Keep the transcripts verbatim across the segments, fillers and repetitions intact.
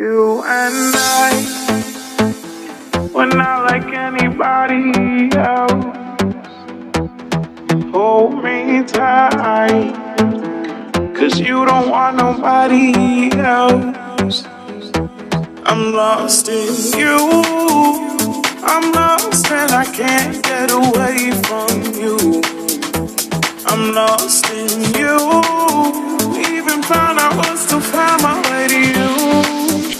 You and I, we're not like anybody else. Hold me tight, cause you don't want nobody else. I'm lost in you, I'm lost and I can't get away from you. I'm lost in you, even found I was to find my way to you.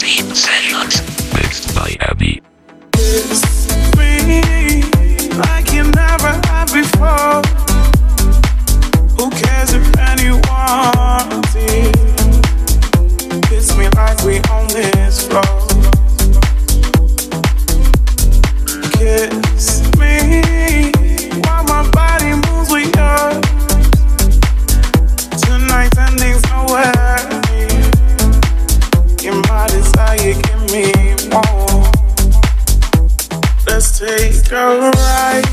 Deep Sessions, mixed by Abee. Kiss me like you never had before. Who cares if anyone sees? Kiss me like we own this road. Kiss me while my body moves with yours. Tonight's ending's nowhere. In my desire, give me more. Let's take a ride.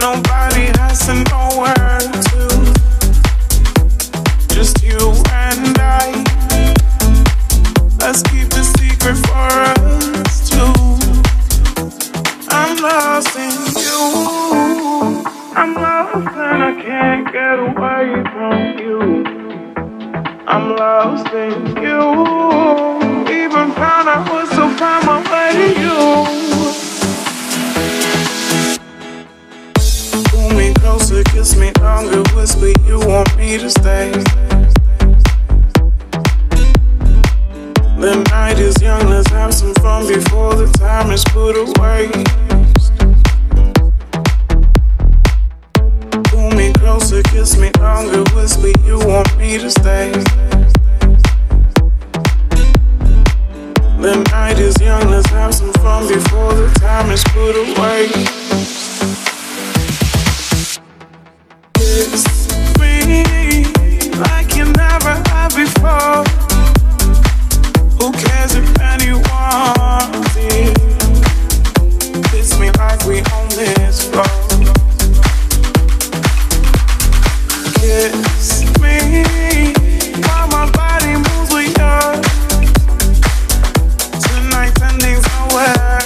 Nobody has to know where to. Just you and I. Let's keep the secret for us two. I'm lost in you. I'm lost and I can't get away from you. I'm lost in you. Even found I was so far away to you. Pull me closer, kiss me longer, whisper you want me to stay. The night is young, let's have some fun before the time is put away. Closer, kiss me longer, whisper you want me to stay. The night is young, let's have some fun before the time is put away. Kiss me like you never had before. Who cares if anyone sees? Kiss me like we own this road. Kiss me while my body moves with yours. Tonight's ending's nowhere.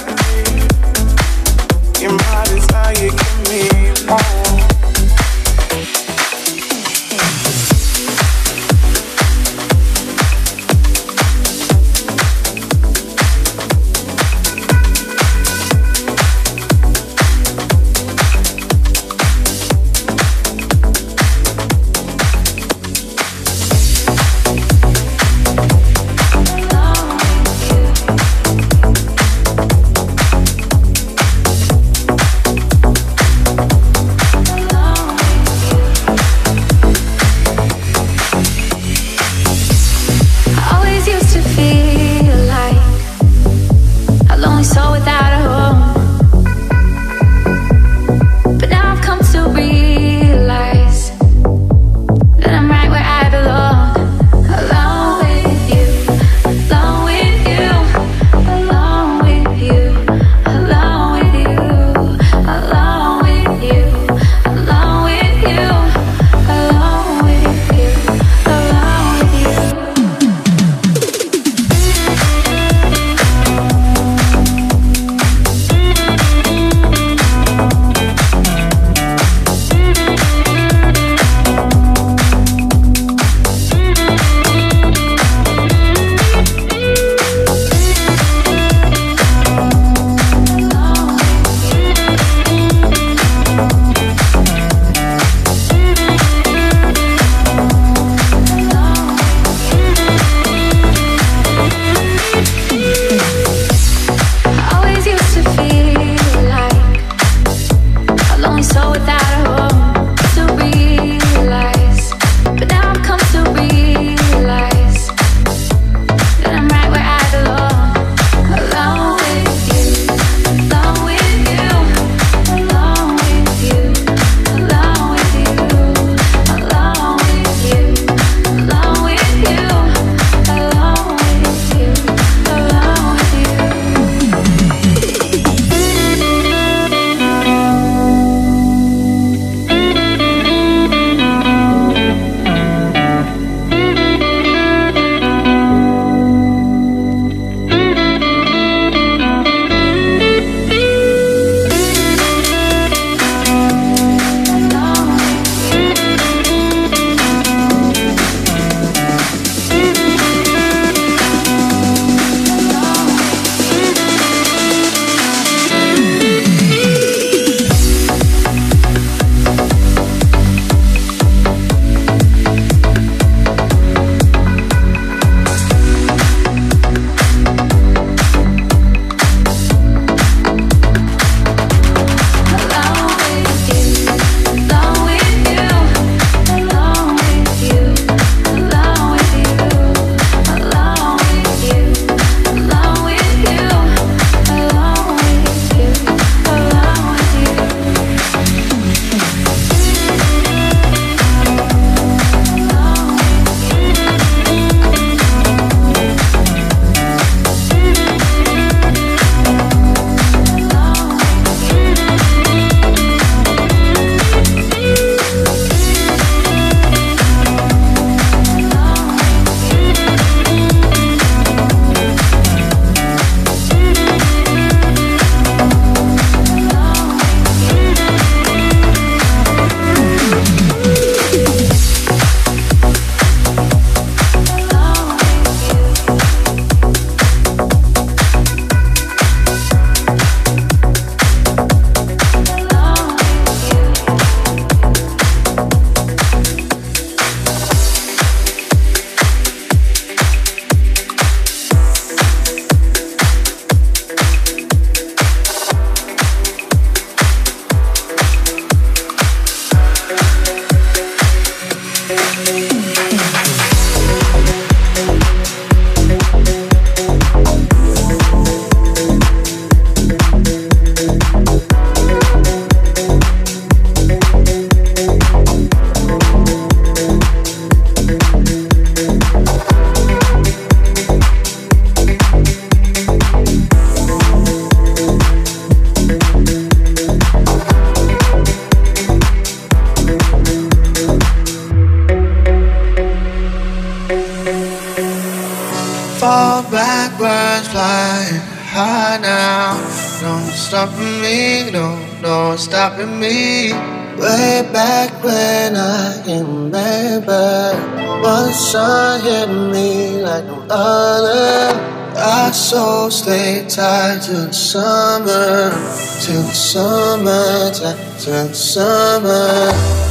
fall backwards, flying high now. No stopping me, no, no stopping me. Way back when I can remember, one sun hit me like no other. I so stay tied to the summer, to the summer, tied to the summer.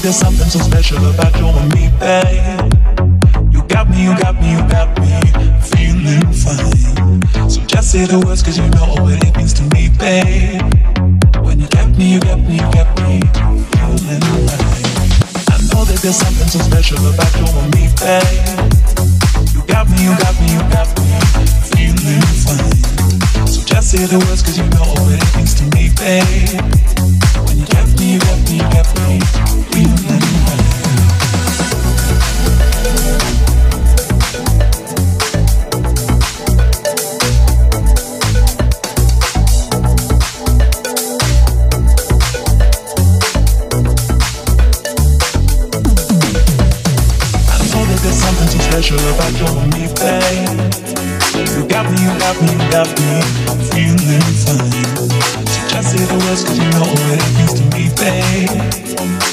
There's something so special about you and me, babe. You got me, you got me, you got me feeling fine. So just say the words, cause you know what it means to me, babe. When you got me, you got me, you got me feeling fine. I know that there's something so special about you and me, babe. You got me, you got me, you got me feeling fine. So just say the words, cause you know what it means to me, babe. When you got me, you got me, you got me feeling fine. Special about you and me, babe. You got me, you got me, you got me feeling fine. So just say the words, cause you know what it means to me, babe.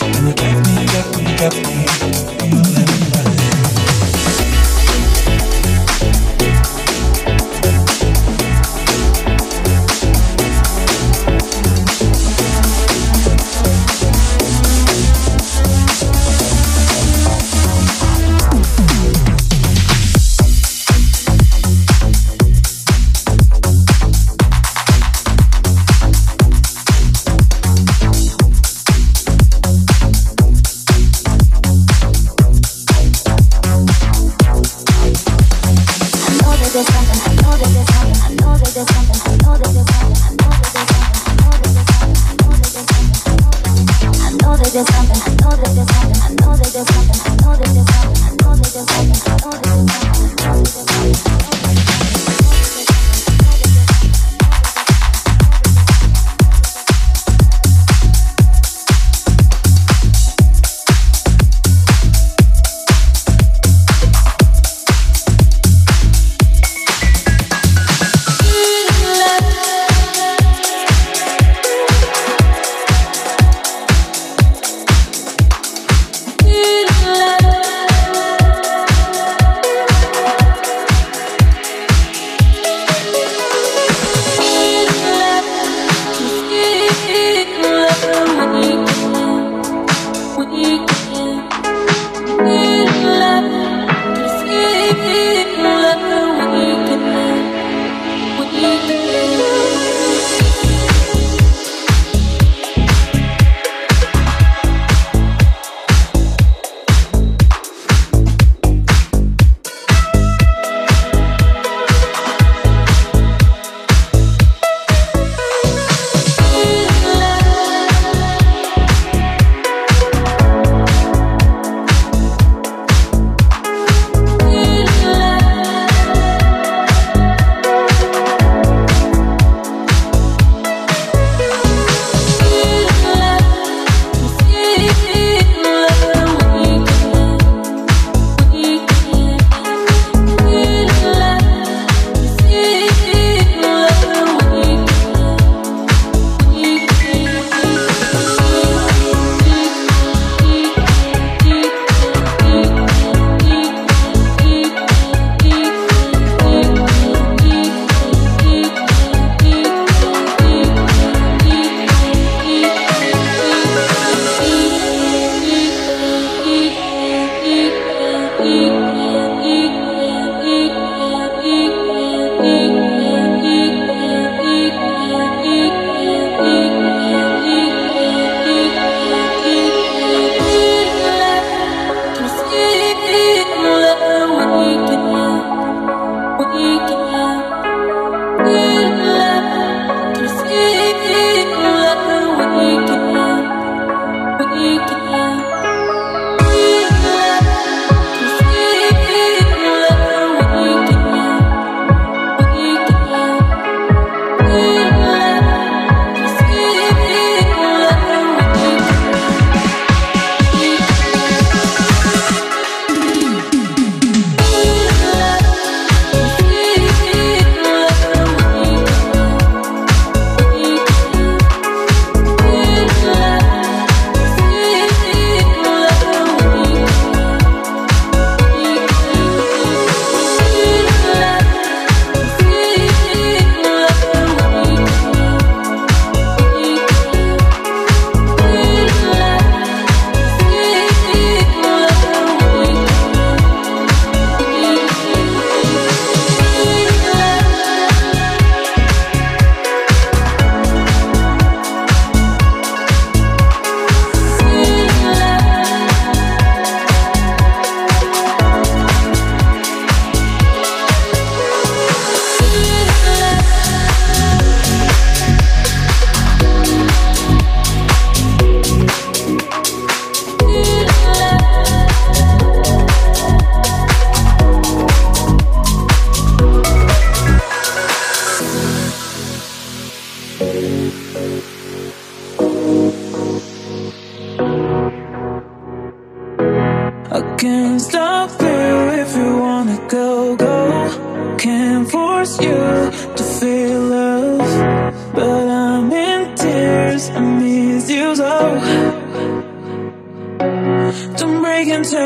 And you got me, you got me, you got me feeling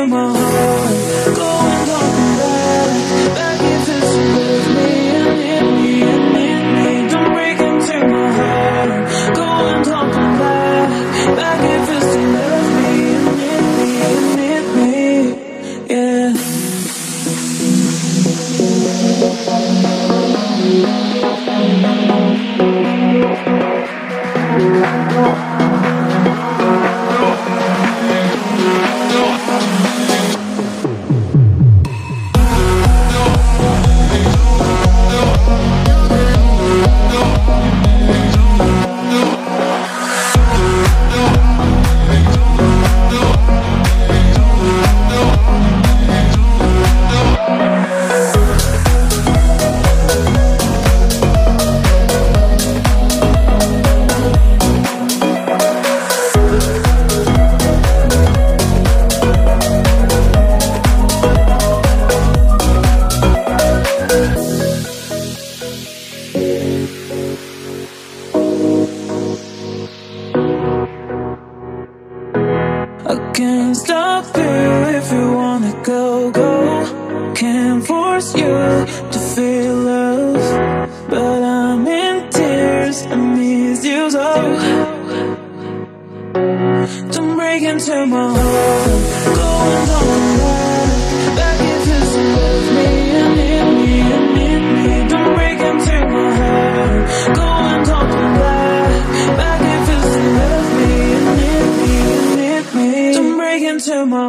feel my heart going up and back, back into some with me and in me and in me. Don't break into my heart, going up and back, back into some with me and in me and in me. Yeah. Can't stop you if you wanna go, go. Can't force you to feel love, but I'm in tears, I miss you so. Don't break into my heart, going on back, back into some with me and in me and in me. Don't break into my heart, going on back, back into some with me and in me and in me. Don't break into my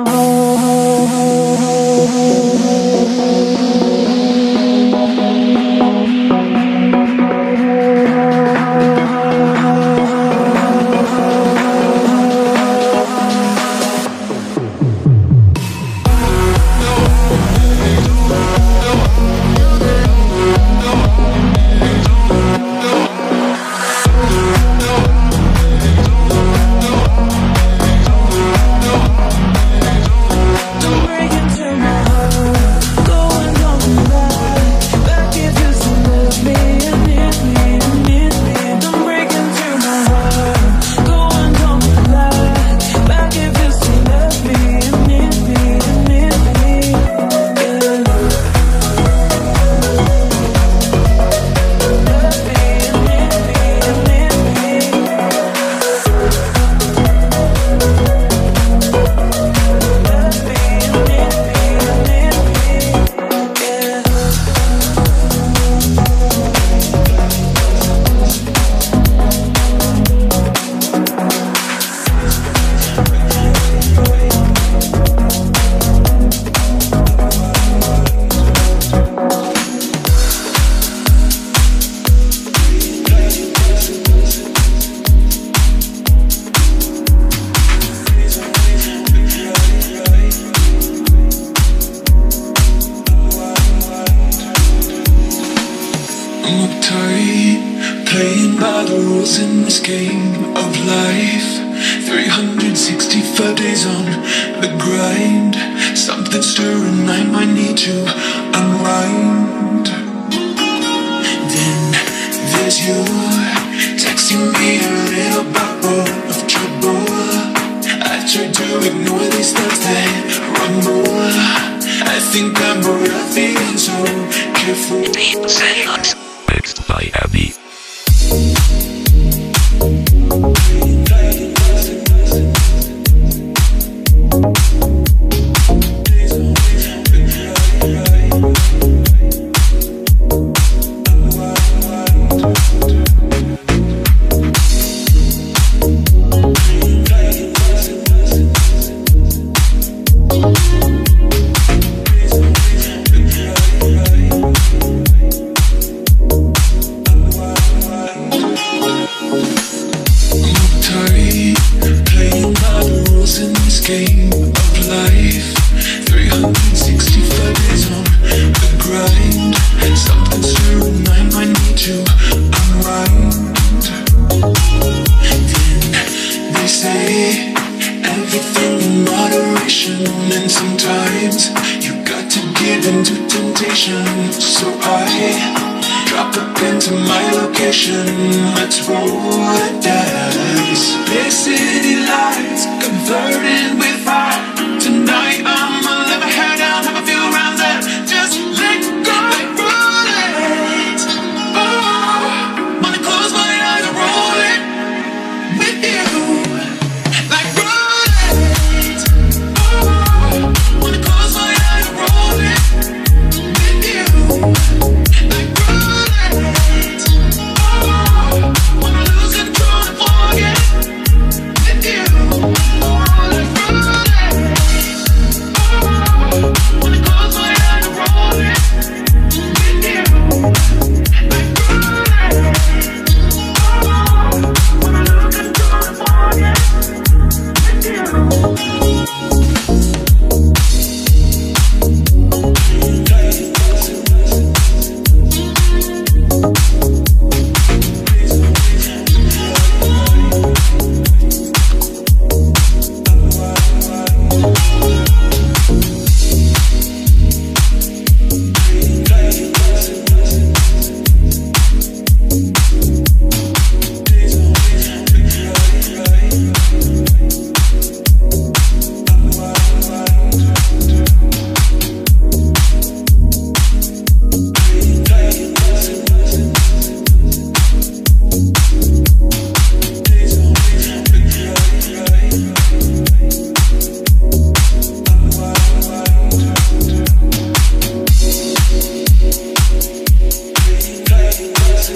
Big city lights converted with fire. Tonight I'm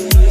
Slow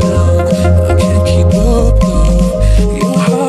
down, I can't keep up now. Your heart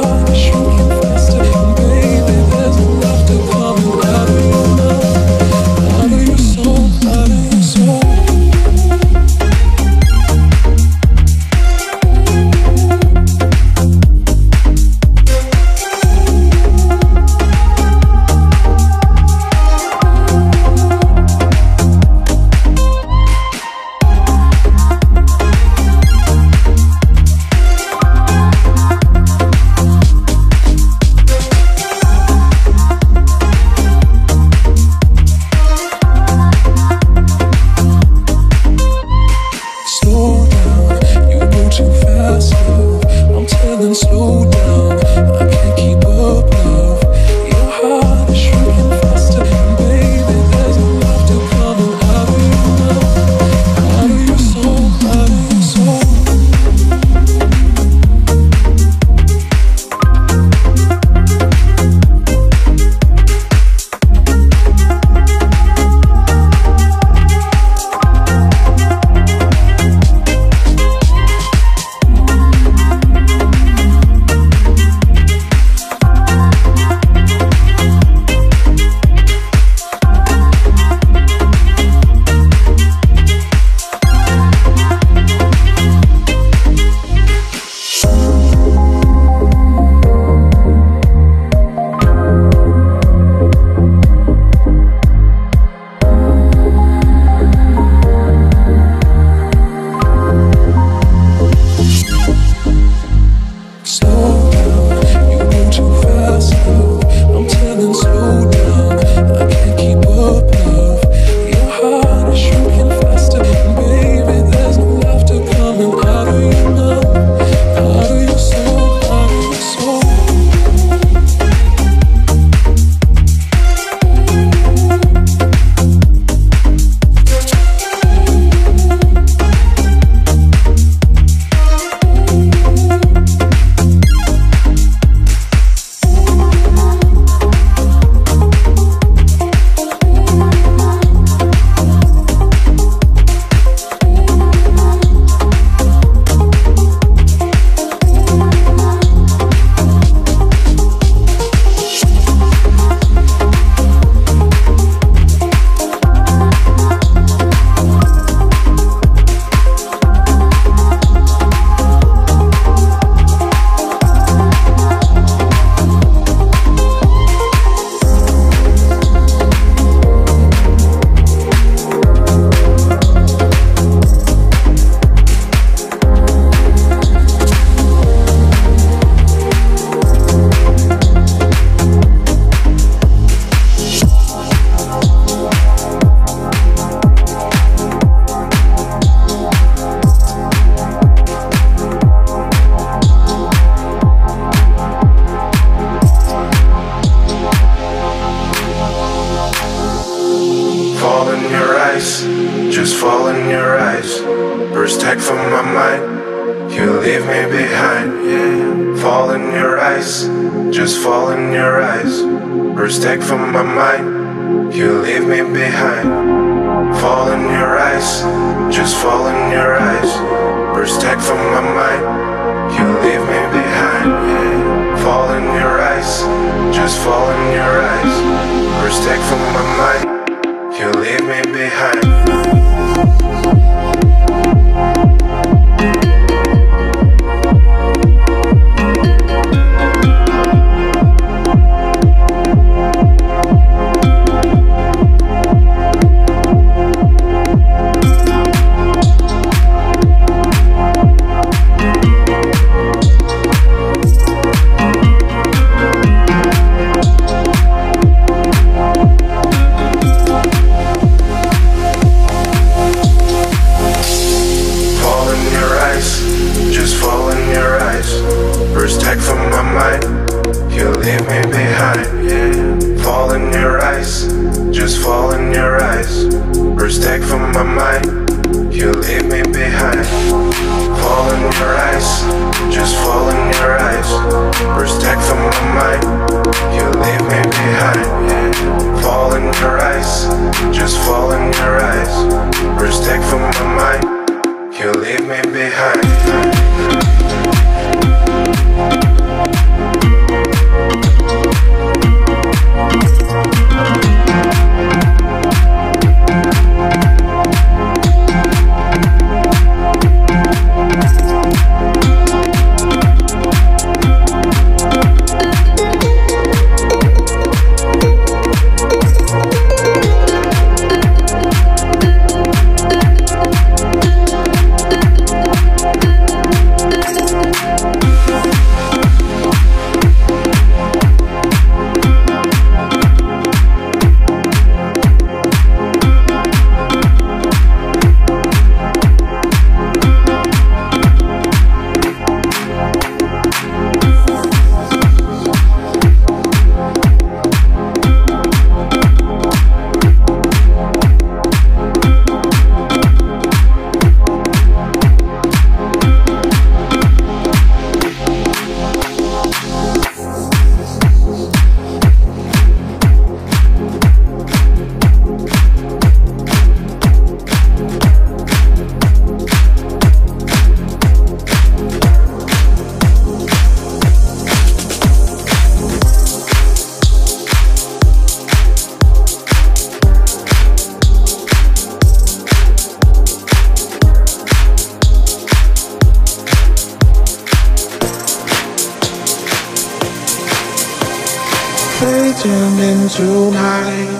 fading into night,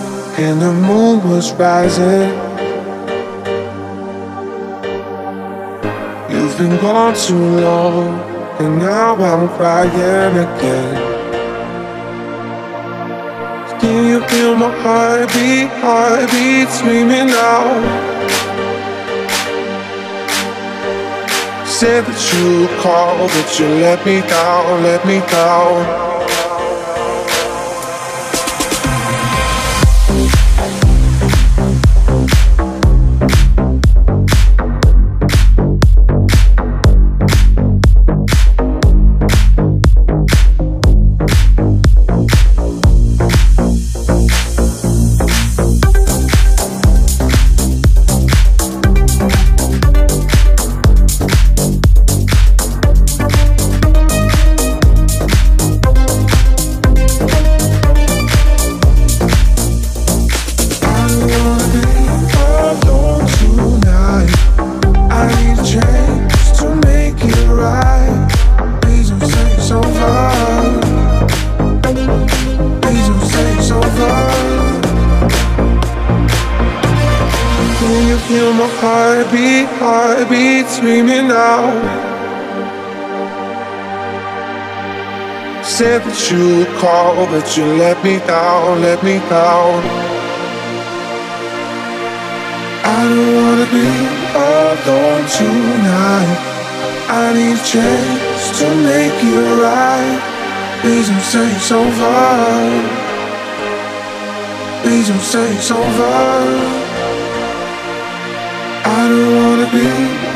and the moon was rising. You've been gone too long, and now I'm crying again. Can you feel my heartbeat, heartbeat screaming out? Said that you called, but you let me down, let me down. Feel my heartbeat, heartbeat screaming out. Said that you called, but you let me down, let me down. I don't wanna be alone tonight. I need a chance to make it right. Please don't say it's over. Please don't say it's over. I don't wanna be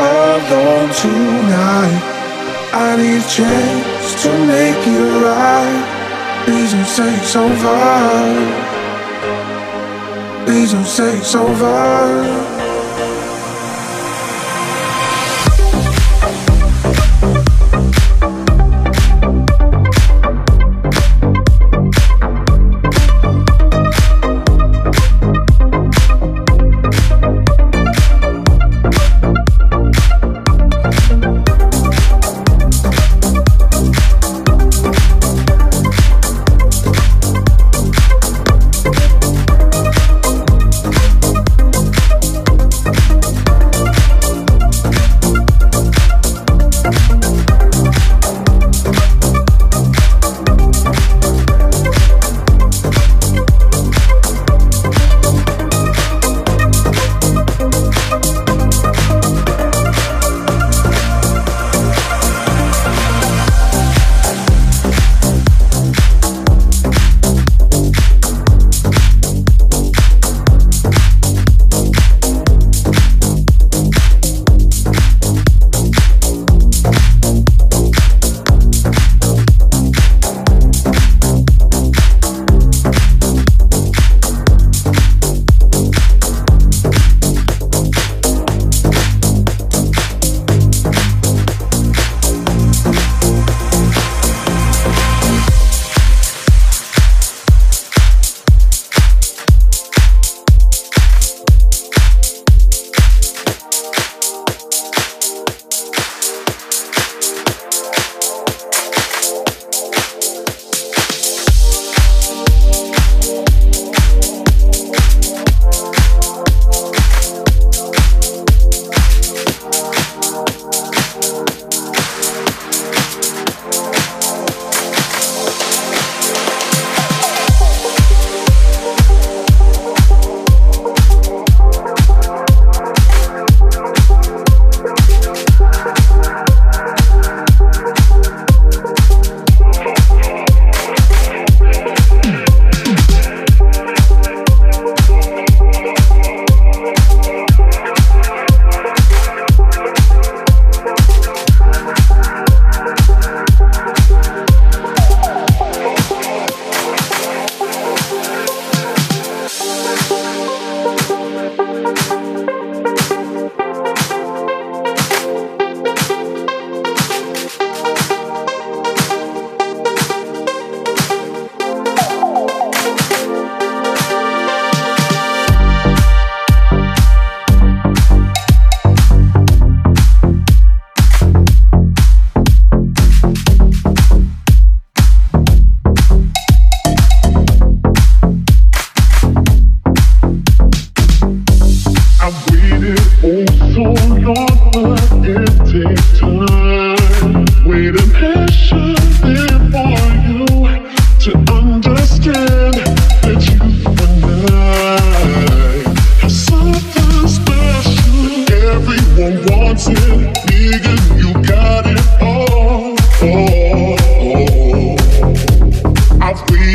alone tonight. I need a chance to make it right. Please don't say it's over. Please don't say it's over.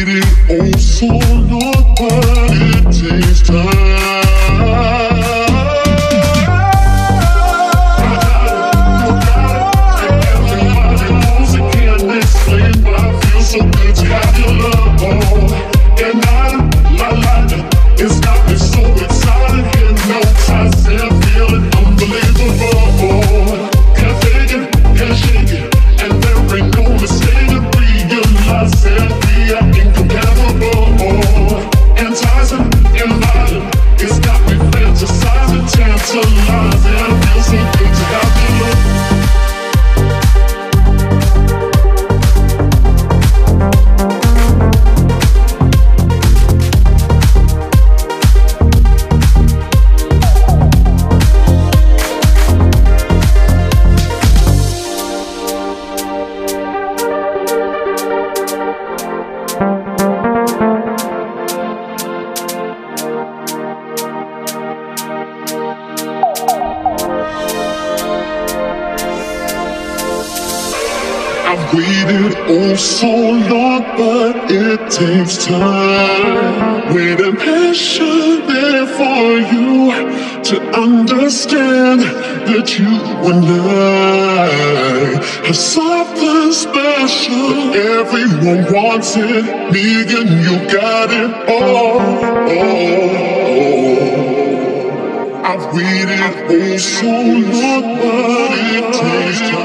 waiting oh so long, but it takes time. Takes time, waiting patiently for you to understand that you and I have something special. Everyone wants it, me and you got it all. Oh, oh. I've waited oh so long, but it takes time.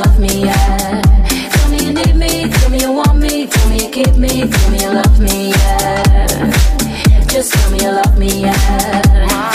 love me, yeah. Tell me you need me, tell me you want me, tell me you keep me, tell me you love me, yeah. Just tell me you love me, yeah.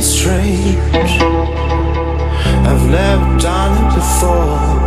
Strange, I've never done it before.